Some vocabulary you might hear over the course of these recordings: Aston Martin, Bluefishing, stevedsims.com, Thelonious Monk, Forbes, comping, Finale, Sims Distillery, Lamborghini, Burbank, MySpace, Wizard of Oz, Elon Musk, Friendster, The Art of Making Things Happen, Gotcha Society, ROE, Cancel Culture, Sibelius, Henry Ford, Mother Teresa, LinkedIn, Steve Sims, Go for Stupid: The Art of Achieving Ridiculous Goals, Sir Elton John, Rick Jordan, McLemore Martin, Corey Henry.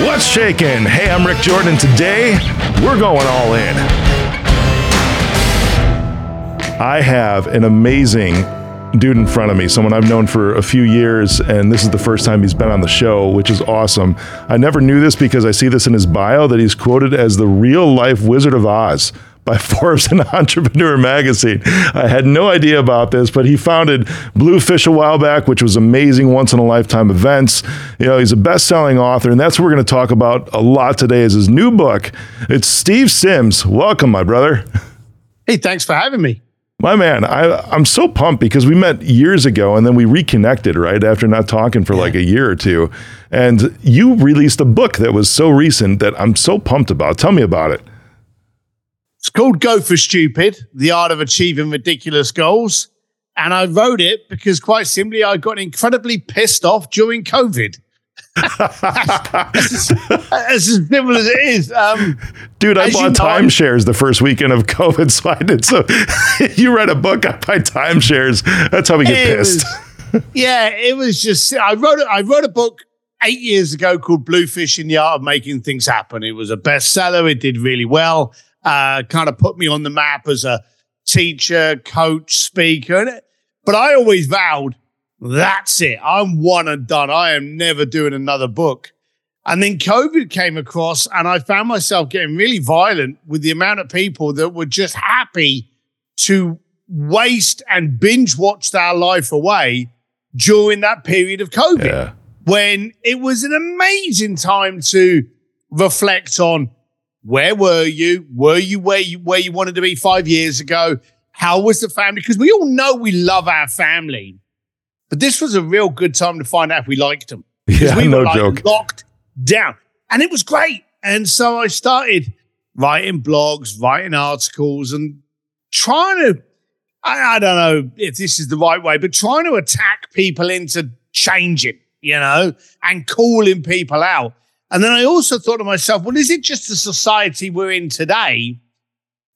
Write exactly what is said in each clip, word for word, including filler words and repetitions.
What's shaking? Hey, I'm Rick Jordan. Today, we're going all in. I have an amazing dude in front of me, someone I've known for a few years, and this is the first time he's been on the show, which is awesome. I never knew this because I see this in his bio that he's quoted as the real-life Wizard of Oz by Forbes and Entrepreneur Magazine. I had no idea about this, but he founded Bluefish a while back, which was amazing once-in-a-lifetime events. You know, he's a best-selling author, and that's what we're going to talk about a lot today is his new book. It's Steve Sims. Welcome, my brother. Hey, thanks for having me. My man, I, I'm so pumped because we met years ago and then we reconnected, right, after not talking for like a year or two. And you released a book that was so recent that I'm so pumped about. Tell me about it. It's called Go for Stupid: The Art of Achieving Ridiculous Goals. And I wrote it because quite simply, I got incredibly pissed off during COVID. that's, that's as simple as it is. Um, Dude, I bought timeshares the first weekend of COVID, so I did. So you read a book, I buy timeshares. That's how we get it pissed. Was, yeah, it was just, I wrote, I wrote a book eight years ago called Bluefishing: The Art of Making Things Happen. It was a bestseller. It did really well. Uh, kind of put me on the map as a teacher, coach, speaker. But I always vowed, that's it. I'm one and done. I am never doing another book. And then COVID came across and I found myself getting really violent with the amount of people that were just happy to waste and binge watch their life away during that period of COVID, yeah. when it was an amazing time to reflect on where were you? Were you where you, where you wanted to be five years ago? How was the family? Because we all know we love our family. But this was a real good time to find out if we liked them. Yeah, we no were like joke. Locked down. And it was great. And so I started writing blogs, writing articles, and trying to, I, I don't know if this is the right way, but trying to attack people into changing, you know, and calling people out. And then I also thought to myself, well, is it just the society we're in today?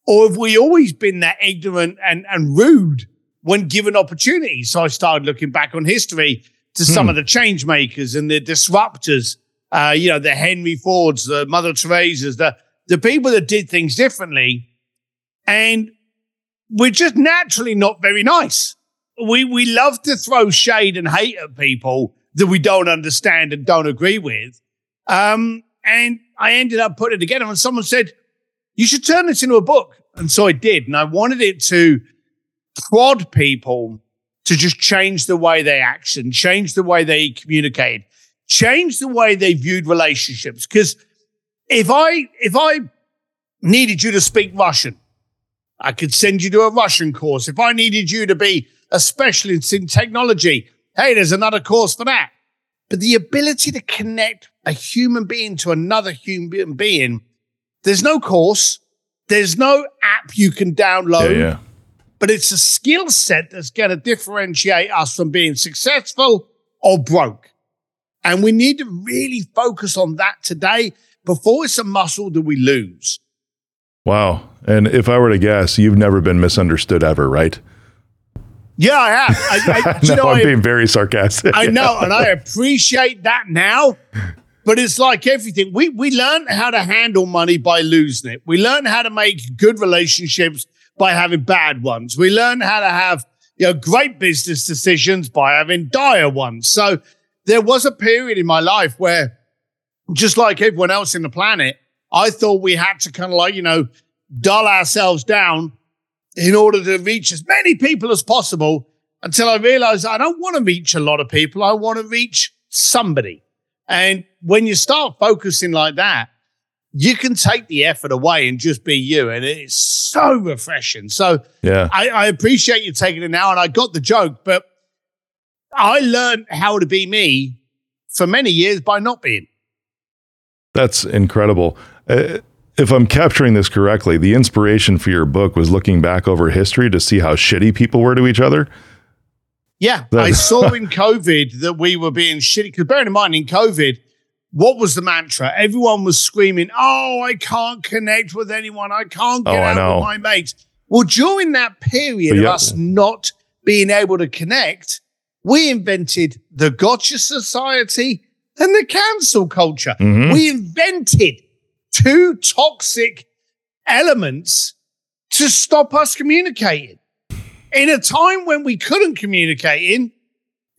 Or have we always been that ignorant and, and rude when given opportunities? So I started looking back on history to some hmm. of the change makers and the disruptors, uh, you know, the Henry Fords, the Mother Teresas, the, the people that did things differently. And we're just naturally not very nice. We we love to throw shade and hate at people that we don't understand and don't agree with. Um, and I ended up putting it together and someone said, you should turn this into a book. And so I did. And I wanted it to prod people to just change the way they action, change the way they communicated, change the way they viewed relationships. Because if I if I needed you to speak Russian, I could send you to a Russian course. If I needed you to be a specialist in technology, hey, there's another course for that. But the ability to connect a human being to another human being, there's no course, there's no app you can download. Yeah, yeah. But it's a skill set that's going to differentiate us from being successful or broke. And we need to really focus on that today before it's a muscle that we lose. Wow. And if I were to guess, you've never been misunderstood ever, right? Yeah, I have. I, I, no, you know, I'm I, being very sarcastic. I know, and I appreciate that now. But it's like everything. We, we learn how to handle money by losing it. We learn how to make good relationships by having bad ones. We learn how to have, you know, great business decisions by having dire ones. So there was a period in my life where, just like everyone else in the planet, I thought we had to kind of like, you know, dull ourselves down in order to reach as many people as possible until I realized I don't want to reach a lot of people. I want to reach somebody. And when you start focusing like that, you can take the effort away and just be you. And it's so refreshing. So yeah. I, I appreciate you taking it now. And I got the joke, but I learned how to be me for many years by not being. That's incredible. Uh, if I'm capturing this correctly, the inspiration for your book was looking back over history to see how shitty people were to each other. Yeah. That- I saw in COVID that we were being shitty. Because bearing in mind, in COVID, what was the mantra? Everyone was screaming, oh, I can't connect with anyone. I can't get oh, out with my mates. Well, during that period yep. of us not being able to connect, we invented the Gotcha Society, and the cancel culture. Mm-hmm. We invented two toxic elements to stop us communicating. In a time when we couldn't communicate in,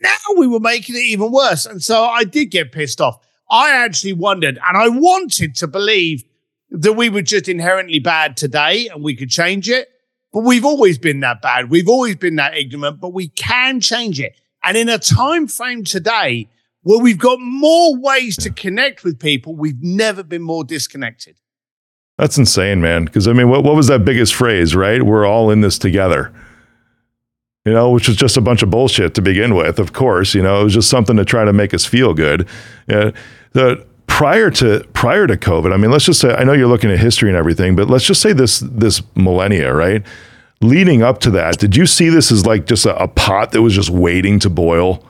now we were making it even worse. And so I did get pissed off. I actually wondered, and I wanted to believe that we were just inherently bad today and we could change it. But we've always been that bad. We've always been that ignorant, but we can change it. And in a time frame today where we've got more ways to connect with people, we've never been more disconnected. That's insane, man. Because, I mean, what, what was that biggest phrase, right? We're all in this together. You know, which was just a bunch of bullshit to begin with, of course. You know, it was just something to try to make us feel good. Yeah. The prior to prior to COVID, I mean, let's just say, I know you're looking at history and everything, but let's just say this this millennia, right? Leading up to that, did you see this as like just a, a pot that was just waiting to boil?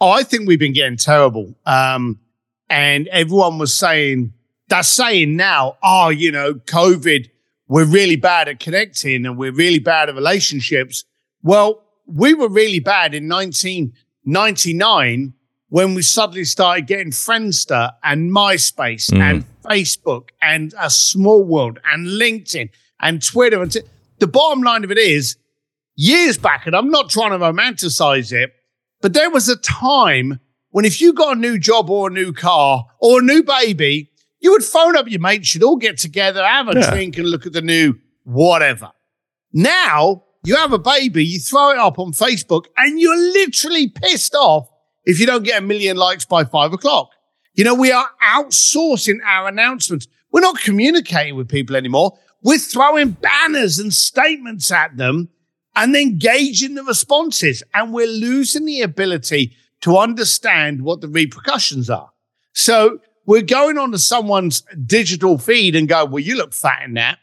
Oh, I think we've been getting terrible. Um, and everyone was saying, they're saying now, oh, you know, COVID, we're really bad at connecting and we're really bad at relationships. Well, we were really bad in nineteen ninety-nine when we suddenly started getting Friendster and MySpace mm. and Facebook and a small world and LinkedIn and Twitter. And t- the bottom line of it is, years back, and I'm not trying to romanticize it, but there was a time when if you got a new job or a new car or a new baby, you would phone up your mates, you'd all get together, have a yeah. drink and look at the new whatever. Now, you have a baby, you throw it up on Facebook, and you're literally pissed off if you don't get a million likes by five o'clock. You know, we are outsourcing our announcements. We're not communicating with people anymore. We're throwing banners and statements at them and then gauging the responses. And we're losing the ability to understand what the repercussions are. So we're going onto someone's digital feed and go, well, you look fat in that.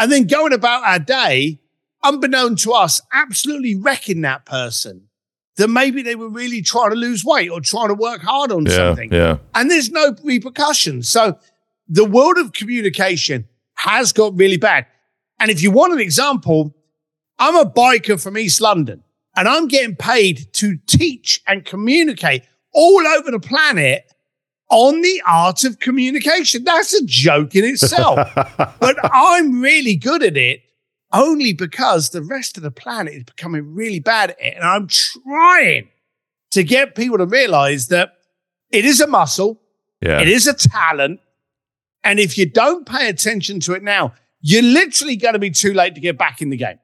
And then going about our day, unbeknown to us, absolutely wrecking that person, that maybe they were really trying to lose weight or trying to work hard on yeah, something. Yeah. And there's no repercussions. So the world of communication has got really bad. And if you want an example, I'm a biker from East London and I'm getting paid to teach and communicate all over the planet on the art of communication. That's a joke in itself, but I'm really good at it. Only because the rest of the planet is becoming really bad at it. And I'm trying to get people to realize that it is a muscle. Yeah. It is a talent. And if you don't pay attention to it now, you're literally going to be too late to get back in the game.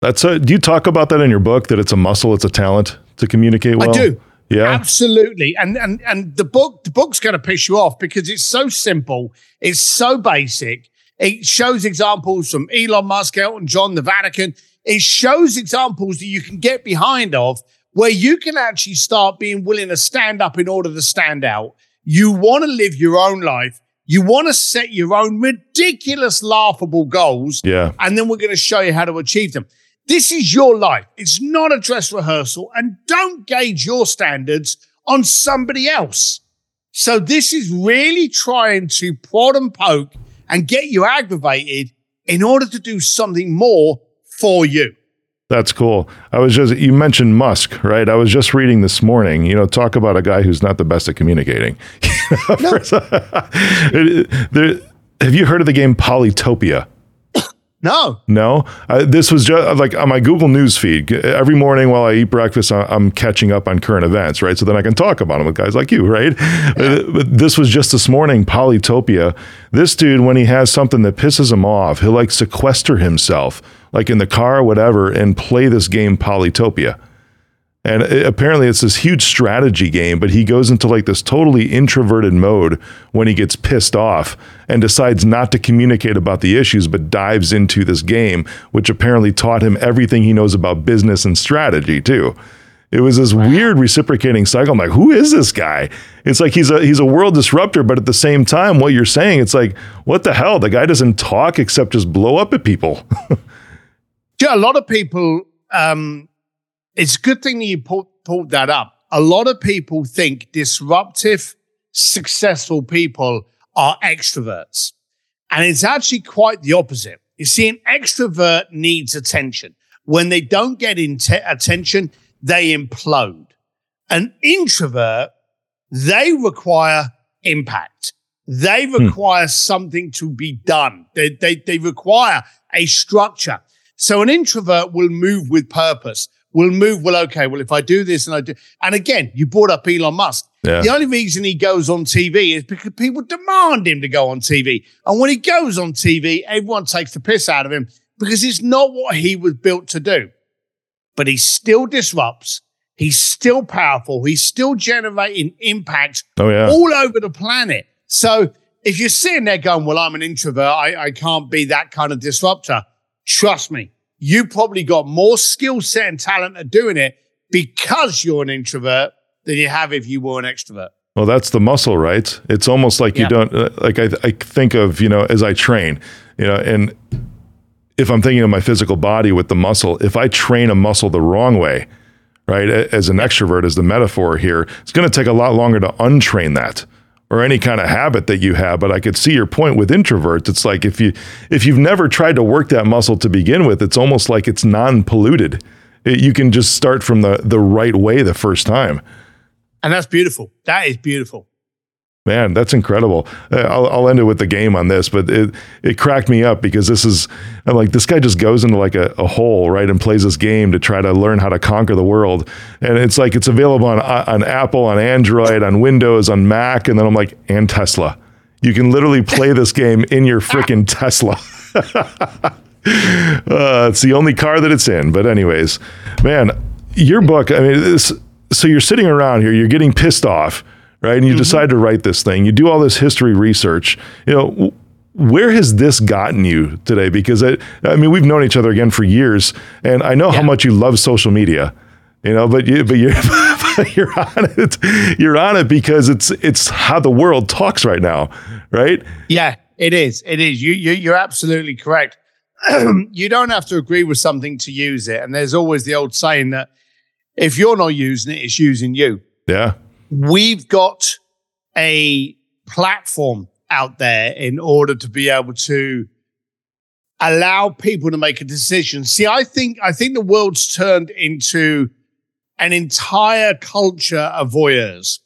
That's a, do you talk about that in your book, that it's a muscle, it's a talent to communicate well? I do. Yeah, absolutely. And, and, and the book, the book's going to piss you off because it's so simple. It's so basic. It shows examples from Elon Musk, Elton John, the Vatican. It shows examples that you can get behind of where you can actually start being willing to stand up in order to stand out. You want to live your own life. You want to set your own ridiculous, laughable goals. Yeah. And then we're going to show you how to achieve them. This is your life. It's not a dress rehearsal. And don't gauge your standards on somebody else. So this is really trying to prod and poke and get you aggravated in order to do something more for you. That's cool. I was just, you mentioned Musk, right? I was just reading this morning, you know, talk about a guy who's not the best at communicating. No. there, have you heard of the game Polytopia? No. No? Uh, this was just like on my Google News feed. Every morning while I eat breakfast, I'm catching up on current events, right? So then I can talk about them with guys like you, right? Yeah. But this was just this morning, Polytopia. This dude, when he has something that pisses him off, he'll like sequester himself, like in the car or whatever, and play this game Polytopia. And it, apparently it's this huge strategy game, but he goes into like this totally introverted mode when he gets pissed off and decides not to communicate about the issues, but dives into this game, which apparently taught him everything he knows about business and strategy too. It was this wow. weird reciprocating cycle. I'm like, who is this guy? It's like he's a he's a world disruptor, but at the same time, what you're saying, it's like, what the hell? The guy doesn't talk except just blow up at people. Yeah, a lot of people... Um It's a good thing that you pulled that up. A lot of people think disruptive, successful people are extroverts. And it's actually quite the opposite. You see, an extrovert needs attention. When they don't get in te- attention, they implode. An introvert They require impact. They require hmm. something to be done. They, they, they require a structure. So an introvert will move with purpose, will move, well, okay, well, if I do this and I do. And again, you brought up Elon Musk. Yeah. The only reason he goes on T V is because people demand him to go on T V. And when he goes on T V, everyone takes the piss out of him because it's not what he was built to do. But he still disrupts. He's still powerful. He's still generating impact oh, yeah. all over the planet. So if you're sitting there going, well, I'm an introvert, I, I can't be that kind of disruptor. Trust me, you probably got more skill set and talent at doing it because you're an introvert than you have if you were an extrovert. Well, that's the muscle, right? It's almost like yeah. you don't, like I, I think of, you know, as I train, you know, and if I'm thinking of my physical body with the muscle, if I train a muscle the wrong way, right, as an extrovert, as the metaphor here, it's going to take a lot longer to untrain that. Or any kind of habit that you have, but I could see your point with introverts. It's like if you if you've never tried to work that muscle to begin with, it's almost like it's non-polluted. It, you can just start from the the right way the first time, and that's beautiful. That is beautiful, man. That's incredible. Uh, I'll I'll end it with the game on this, but it it cracked me up because this is I'm like this guy just goes into like a, a hole, right, and plays this game to try to learn how to conquer the world. And it's like it's available on on Apple, on Android, on Windows, on Mac, and then I'm like, and Tesla. You can literally play this game in your freaking Tesla. uh, it's the only car that it's in. But anyways, man, your book. I mean, this. So you're sitting around here, you're getting pissed off. Right. And you mm-hmm. decide to write this thing. You do all this history research. You know, where has this gotten you today? Because I, I mean, we've known each other again for years and I know yeah. how much you love social media, you know, but you, but you're, you're on it. You're on it because it's, it's how the world talks right now. Right. Yeah, it is. It is. You, you you're absolutely correct. You don't have to agree with something to use it. And there's always the old saying that if you're not using it, it's using you. Yeah. We've got a platform out there in order to be able to allow people to make a decision. See, I think I think the world's turned into an entire culture of voyeurs.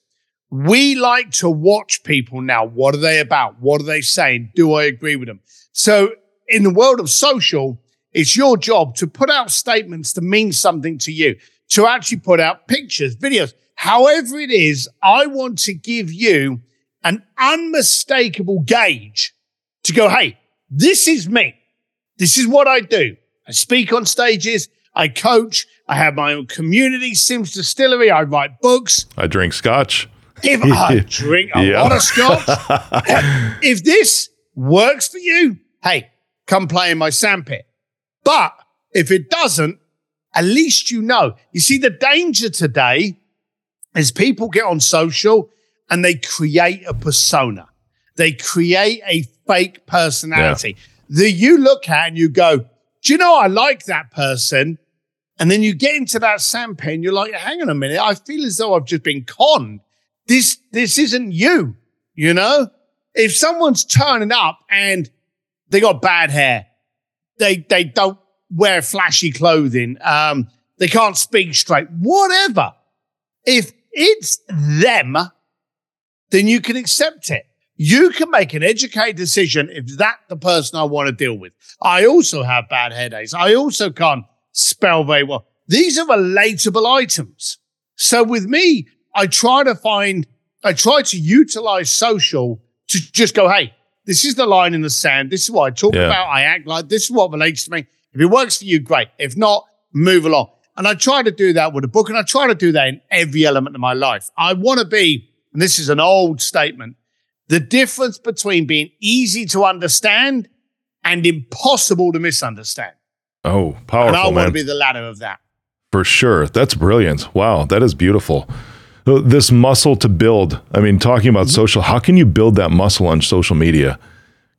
We like to watch people now. What are they about? What are they saying? Do I agree with them? So in the world of social, it's your job to put out statements that mean something to you, to actually put out pictures, videos. However it is, I want to give you an unmistakable gauge to go, hey, this is me. This is what I do. I speak on stages. I coach. I have my own community, Sims Distillery. I write books. I drink scotch. If I drink a yeah. lot of scotch. If this works for you, hey, come play in my sandpit. But if it doesn't, at least you know. You see, the danger today is people get on social and they create a persona. They create a fake personality yeah. that you look at and you go, do you know, I like that person. And then you get into that sandpit and you're like, hang on a minute. I feel as though I've just been conned. This, this isn't you, you know? If someone's turning up and they got bad hair, they, they don't wear flashy clothing, um, they can't speak straight, whatever. If it's them, then you can accept it. You can make an educated decision if that's the person I want to deal with. I also have bad headaches. I also can't spell very well. These are relatable items. So with me, I try to find, I try to utilize social to just go, hey, this is the line in the sand. This is what I talk yeah. about. I act like this is what relates to me. If it works for you, great. If not, move along. And I try to do that with a book, and I try to do that in every element of my life. I want to be, and this is an old statement, the difference between being easy to understand and impossible to misunderstand. Oh, powerful, man. And I want man. to be the latter of that. For sure. That's brilliant. Wow, that is beautiful. This muscle to build. I mean, talking about mm-hmm. social, how can you build that muscle on social media?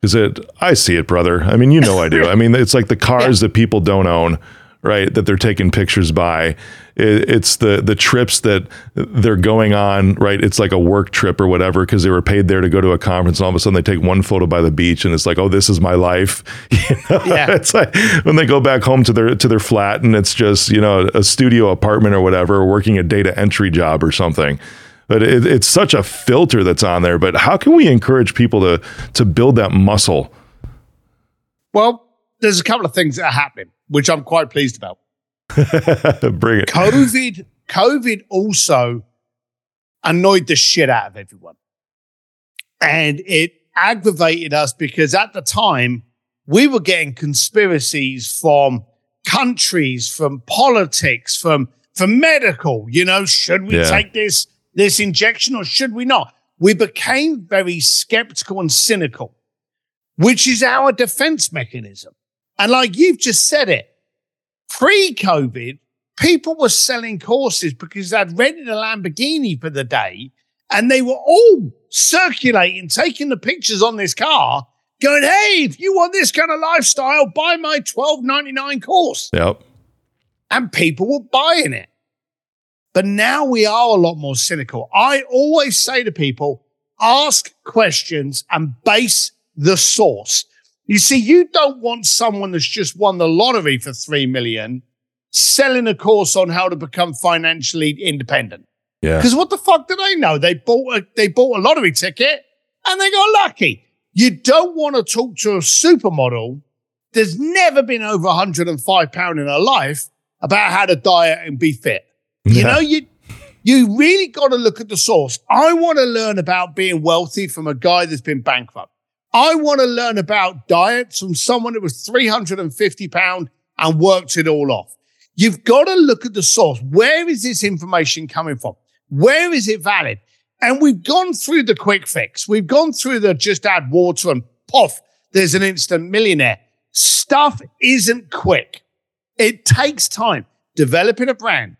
Because it, I see it, brother. I mean, you know I do. I mean, it's like the cars yeah. that people don't own. Right, that they're taking pictures by. It, it's the the trips that they're going on, right? It's like a work trip or whatever because they were paid there to go to a conference and all of a sudden they take one photo by the beach and it's like, oh, this is my life. You know? Yeah. It's like when they go back home to their to their flat and it's just, you know, a studio apartment or whatever, or working a data entry job or something. But it, it's such a filter that's on there. But how can we encourage people to to build that muscle? Well, there's a couple of things that are happening, which I'm quite pleased about. Bring it. COVID, COVID also annoyed the shit out of everyone. And it aggravated us because at the time, we were getting conspiracies from countries, from politics, from, from medical, you know, should we yeah. take this, this injection or should we not? We became very skeptical and cynical, which is our defense mechanism. And like you've just said it, pre-COVID, people were selling courses because they'd rented a Lamborghini for the day and they were all circulating, taking the pictures on this car, going, hey, if you want this kind of lifestyle, buy my twelve ninety-nine course. Yep. And people were buying it. But now we are a lot more cynical. I always say to people, ask questions and base the source. You see, you don't want someone that's just won the lottery for three million dollars selling a course on how to become financially independent. Yeah. Because what the fuck do they know? They bought a, they bought a lottery ticket and they got lucky. You don't want to talk to a supermodel that's never been over one hundred five pounds in her life about how to diet and be fit. You yeah. know, you you really got to look at the source. I want to learn about being wealthy from a guy that's been bankrupt. I want to learn about diets from someone that was three hundred fifty pounds and worked it all off. You've got to look at the source. Where is this information coming from? Where is it valid? And we've gone through the quick fix. We've gone through the just add water and poof, there's an instant millionaire. Stuff isn't quick. It takes time. Developing a brand,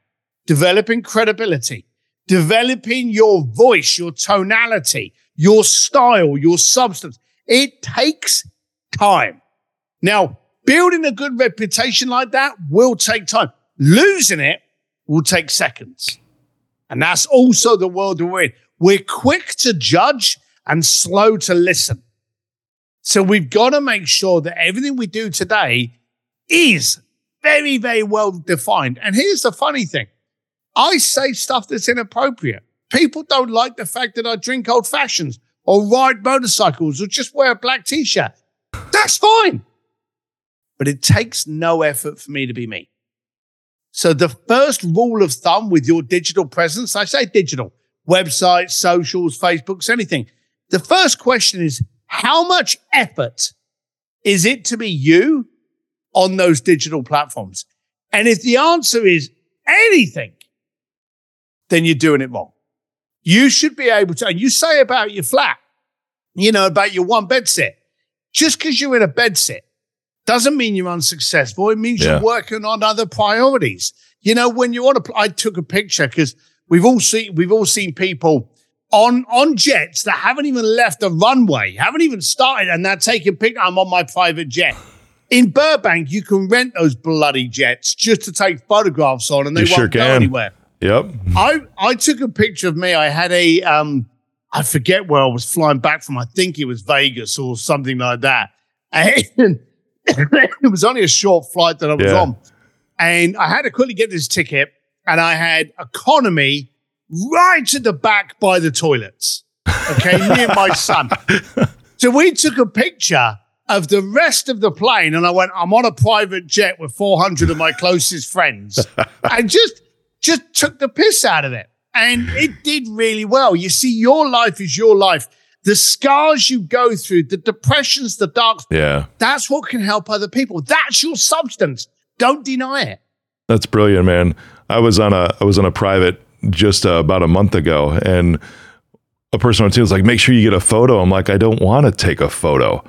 developing credibility, developing your voice, your tonality, your style, your substance. It takes time. Now, building a good reputation like that will take time. Losing it will take seconds. And that's also the world we're in. We're quick to judge and slow to listen. So we've got to make sure that everything we do today is very, very well defined. And here's the funny thing. I say stuff that's inappropriate. People don't like the fact that I drink old fashions or ride motorcycles or just wear a black t-shirt. That's fine. But it takes no effort for me to be me. So the first rule of thumb with your digital presence, I say digital, websites, socials, Facebooks, anything. The first question is, how much effort is it to be you on those digital platforms? And if the answer is anything, then you're doing it wrong. You should be able to, and you say about your flat, you know, about your one bed sit. Just because you're in a bed sit doesn't mean you're unsuccessful. It means yeah. you're working on other priorities. You know, when you're on a, I took a picture because we've all seen, we've all seen people on, on jets that haven't even left the runway, haven't even started, and they're taking pictures. I'm on my private jet. In Burbank, you can rent those bloody jets just to take photographs on, and they you won't sure go anywhere. Yep. I, I took a picture of me. I had a, um, I forget where I was flying back from. I think it was Vegas or something like that. And it was only a short flight that I was yeah. on. And I had to quickly get this ticket, and I had economy right to the back by the toilets. Okay. Me and my son. So we took a picture of the rest of the plane. And I went, I'm on a private jet with four hundred of my closest friends. And just, just took the piss out of it. And it did really well. You see, your life is your life. The scars you go through, the depressions, the dark, yeah. that's what can help other people. That's your substance. Don't deny it. That's brilliant, man. I was on a, I was on a private just uh, about a month ago, and a person on the team was like, make sure you get a photo. I'm like, I don't want to take a photo.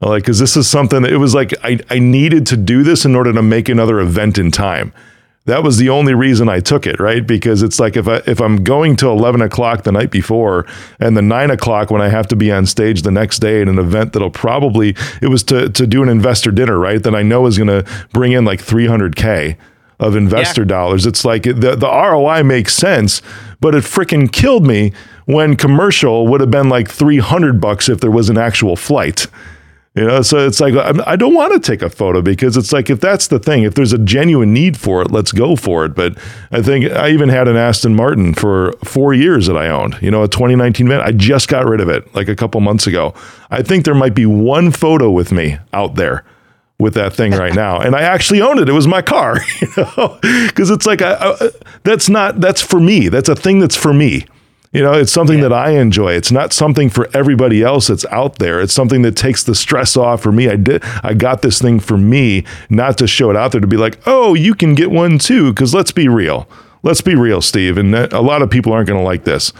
I'm like, cause this is something that it was like, I, I needed to do this in order to make another event in time. That was the only reason I took it, right? Because it's like if I if I'm going to eleven o'clock the night before and the nine o'clock when I have to be on stage the next day at an event that'll probably it was to to do an investor dinner, right? That I know is going to bring in like three hundred k of investor yeah. dollars. It's like the the R O I makes sense, but it freaking killed me when commercial would have been like three hundred bucks if there was an actual flight. You know, so it's like, I don't want to take a photo because it's like, if that's the thing, if there's a genuine need for it, let's go for it. But I think I even had an Aston Martin for four years that I owned, you know, a twenty nineteen van. I just got rid of it like a couple months ago. I think there might be one photo with me out there with that thing right now. And I actually owned it. It was my car, you know, because it's like, I, I, that's not, that's for me. That's a thing that's for me. You know, it's something yeah. that I enjoy. It's not something for everybody else that's out there. It's something that takes the stress off for me. I did, I got this thing for me, not to show it out there to be like, oh, you can get one too. Because let's be real. Let's be real, Steve. And that, a lot of people aren't going to like this.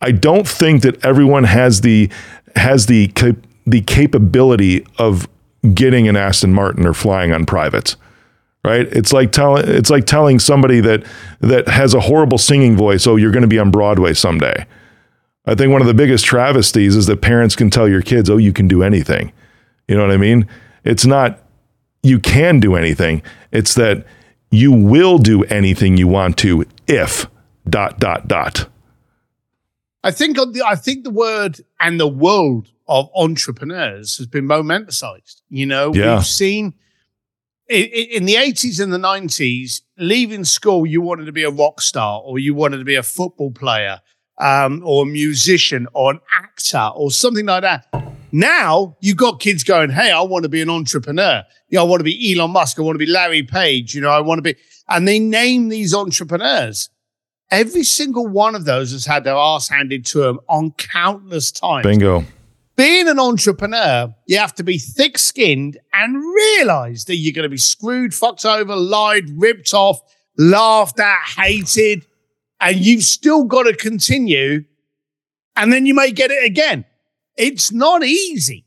I don't think that everyone has the has the cap- the capability of getting an Aston Martin or flying on privates. Right? It's like telling it's like telling somebody that that has a horrible singing voice, oh, you're going to be on Broadway someday. I think one of the biggest travesties is that parents can tell your kids, oh, you can do anything. You know what I mean? It's not you can do anything. It's that you will do anything you want to if dot dot dot. I think on the, I think the word and the world of entrepreneurs has been momenticized. You know, yeah. we've seen. In the eighties and the nineties, leaving school, you wanted to be a rock star or you wanted to be a football player um, or a musician or an actor or something like that. Now you've got kids going, hey, I want to be an entrepreneur. You know, I want to be Elon Musk. I want to be Larry Page. You know, I want to be. And they name these entrepreneurs. Every single one of those has had their ass handed to them on countless times. Bingo. Being an entrepreneur, you have to be thick-skinned and realize that you're going to be screwed, fucked over, lied, ripped off, laughed at, hated, and you've still got to continue, and then you may get it again. It's not easy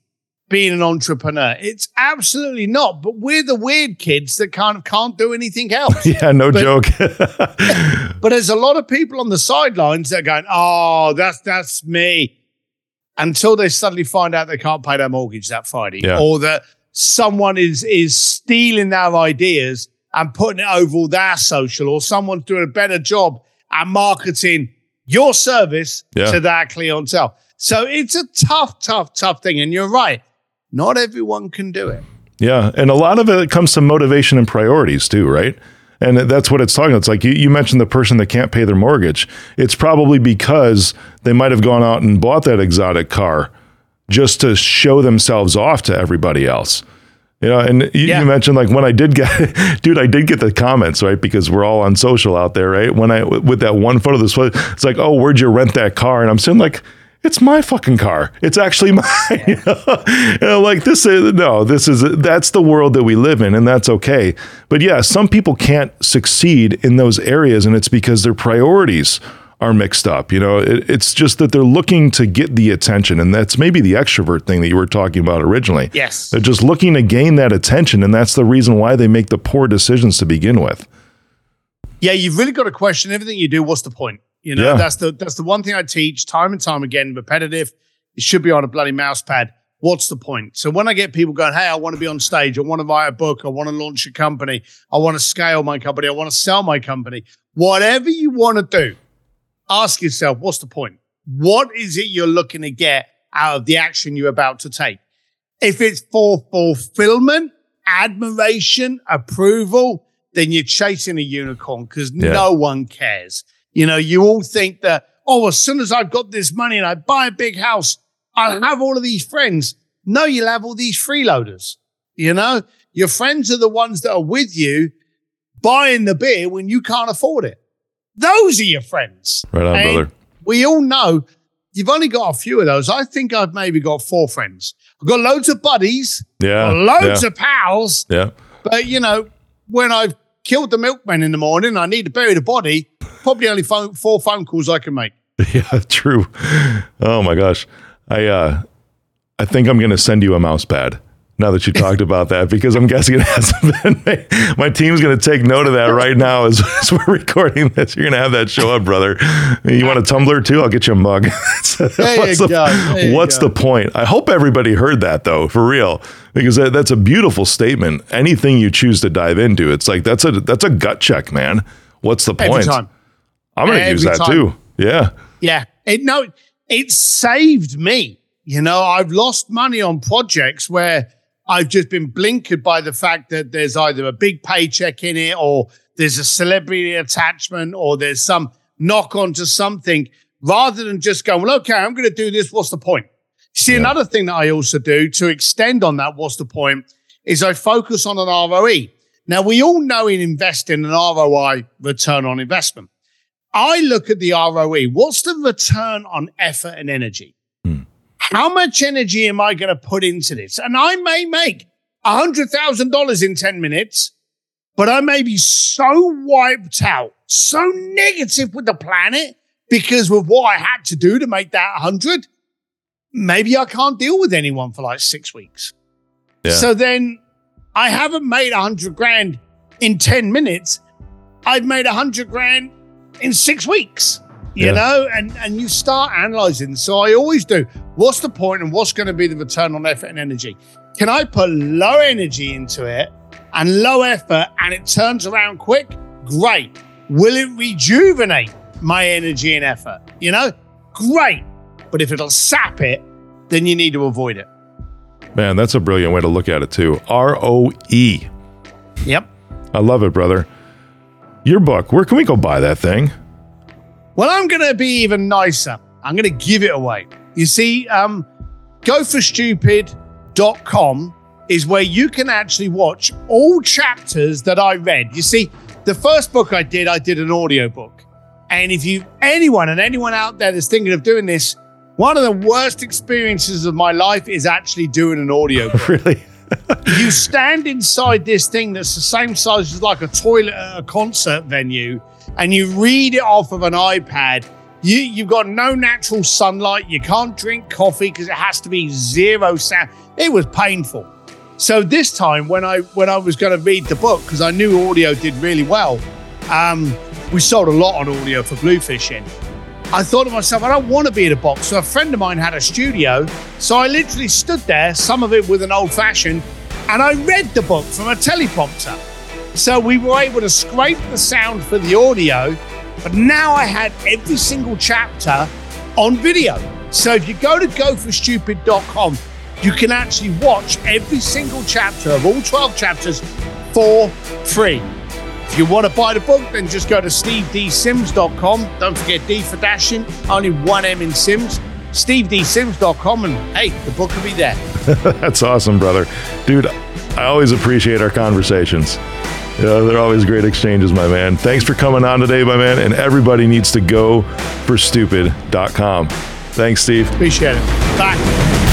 being an entrepreneur. It's absolutely not, but we're the weird kids that kind of can't do anything else. Yeah, no but, joke. But there's a lot of people on the sidelines that are going, oh, that's that's me. Until they suddenly find out they can't pay their mortgage that Friday yeah. or that someone is is stealing their ideas and putting it over all their social or someone's doing a better job at marketing your service yeah. to their clientele. So it's a tough, tough, tough thing. And you're right. Not everyone can do it. Yeah. And a lot of it comes to motivation and priorities too, right? And that's what it's talking about. It's like you, you mentioned the person that can't pay their mortgage. It's probably because they might have gone out and bought that exotic car just to show themselves off to everybody else. You know, and you, yeah. you mentioned like when I did get, dude, I did get the comments, right? Because we're all on social out there, right? When I, with that one photo, this was, it's like, oh, where'd you rent that car? And I'm sitting like, it's my fucking car. It's actually mine. You know? You know, like this is, no, this is, that's the world that we live in and that's okay. But yeah, some people can't succeed in those areas and it's because their priorities are mixed up. You know, it, it's just that they're looking to get the attention and that's maybe the extrovert thing that you were talking about originally. Yes. They're just looking to gain that attention and that's the reason why they make the poor decisions to begin with. Yeah, you've really got to question everything you do. What's the point? You know, yeah. that's the that's the one thing I teach time and time again, repetitive. It should be on a bloody mouse pad. What's the point? So when I get people going, hey, I want to be on stage. I want to write a book. I want to launch a company. I want to scale my company. I want to sell my company. Whatever you want to do, ask yourself, what's the point? What is it you're looking to get out of the action you're about to take? If it's for fulfillment, admiration, approval, then you're chasing a unicorn because yeah. no one cares. You know, you all think that, oh, as soon as I've got this money and I buy a big house, I'll have all of these friends. No, you'll have all these freeloaders. You know, your friends are the ones that are with you buying the beer when you can't afford it. Those are your friends. Right on, and brother. We all know you've only got a few of those. I think I've maybe got four friends. I've got loads of buddies. Yeah. Loads yeah. of pals. Yeah. But, you know, when I've killed the milkman in the morning, I need to bury the body. Probably only phone, four phone calls I can make. Yeah, true. Oh my gosh. I uh, I think I'm going to send you a mouse pad now that you talked about that because I'm guessing it hasn't been made. My team's going to take note of that right now as, as we're recording this. You're going to have that show up, brother. You want a tumbler too? I'll get you a mug. There what's you the, go. There what's you go. The point? I hope everybody heard that though, for real, because that, that's a beautiful statement. Anything you choose to dive into, it's like that's a that's a gut check, man. What's the point? Every time. I'm going to use that time. Too. Yeah. Yeah. It, no, it saved me You know, I've lost money on projects where I've just been blinkered by the fact that there's either a big paycheck in it, or there's a celebrity attachment, or there's some knock on to something, rather than just going, well, okay, I'm going to do this. What's the point? See, yeah. Another thing that I also do to extend on that, what's the point, is I focus on an R O E. Now, we all know in investing an R O I, return on investment. I look at the R O E. What's the return on effort and energy? Hmm. How much energy am I going to put into this? And I may make one hundred thousand dollars in ten minutes, but I may be so wiped out, so negative with the planet because of what I had to do to make that one hundred. Maybe I can't deal with anyone for like six weeks. Yeah. So then I haven't made a hundred grand in ten minutes. I've made a hundred grand in six weeks, you yeah. know, and, and you start analyzing. So I always do. What's the point and what's going to be the return on effort and energy? Can I put low energy into it and low effort and it turns around quick? Great. Will it rejuvenate my energy and effort? You know, great. But if it'll sap it, then you need to avoid it. Man, that's a brilliant way to look at it too. R O E. Yep. I love it, brother. Your book, where can we go buy that thing? Well, I'm going to be even nicer. I'm going to give it away. You see, um, go for stupid dot com is where you can actually watch all chapters that I read. You see, the first book I did, I did an audio book. And if you, anyone and anyone out there that's thinking of doing this, one of the worst experiences of my life is actually doing an audio book. Really? You stand inside this thing that's the same size as like a toilet at a concert venue, and you read it off of an iPad. You, you've got no natural sunlight. You can't drink coffee because it has to be zero sound. It was painful. So this time when I when I was going to read the book, because I knew audio did really well, um, we sold a lot on audio for Bluefishing. I thought to myself, I don't want to be in a box. So a friend of mine had a studio. So I literally stood there, some of it with an old fashioned, and I read the book from a teleprompter. So we were able to scrape the sound for the audio, but now I had every single chapter on video. So if you go to go for stupid dot com, you can actually watch every single chapter of all twelve chapters for free. If you want to buy the book, then just go to steve d sims dot com. Don't forget D for dashing, only one M in Sims. steve d sims dot com, and hey, the book will be there. That's awesome, brother. Dude, I always appreciate our conversations. You know, they're always great exchanges, my man. Thanks for coming on today, my man. And everybody needs to go for stupid dot com. Thanks, Steve. Appreciate it. Bye.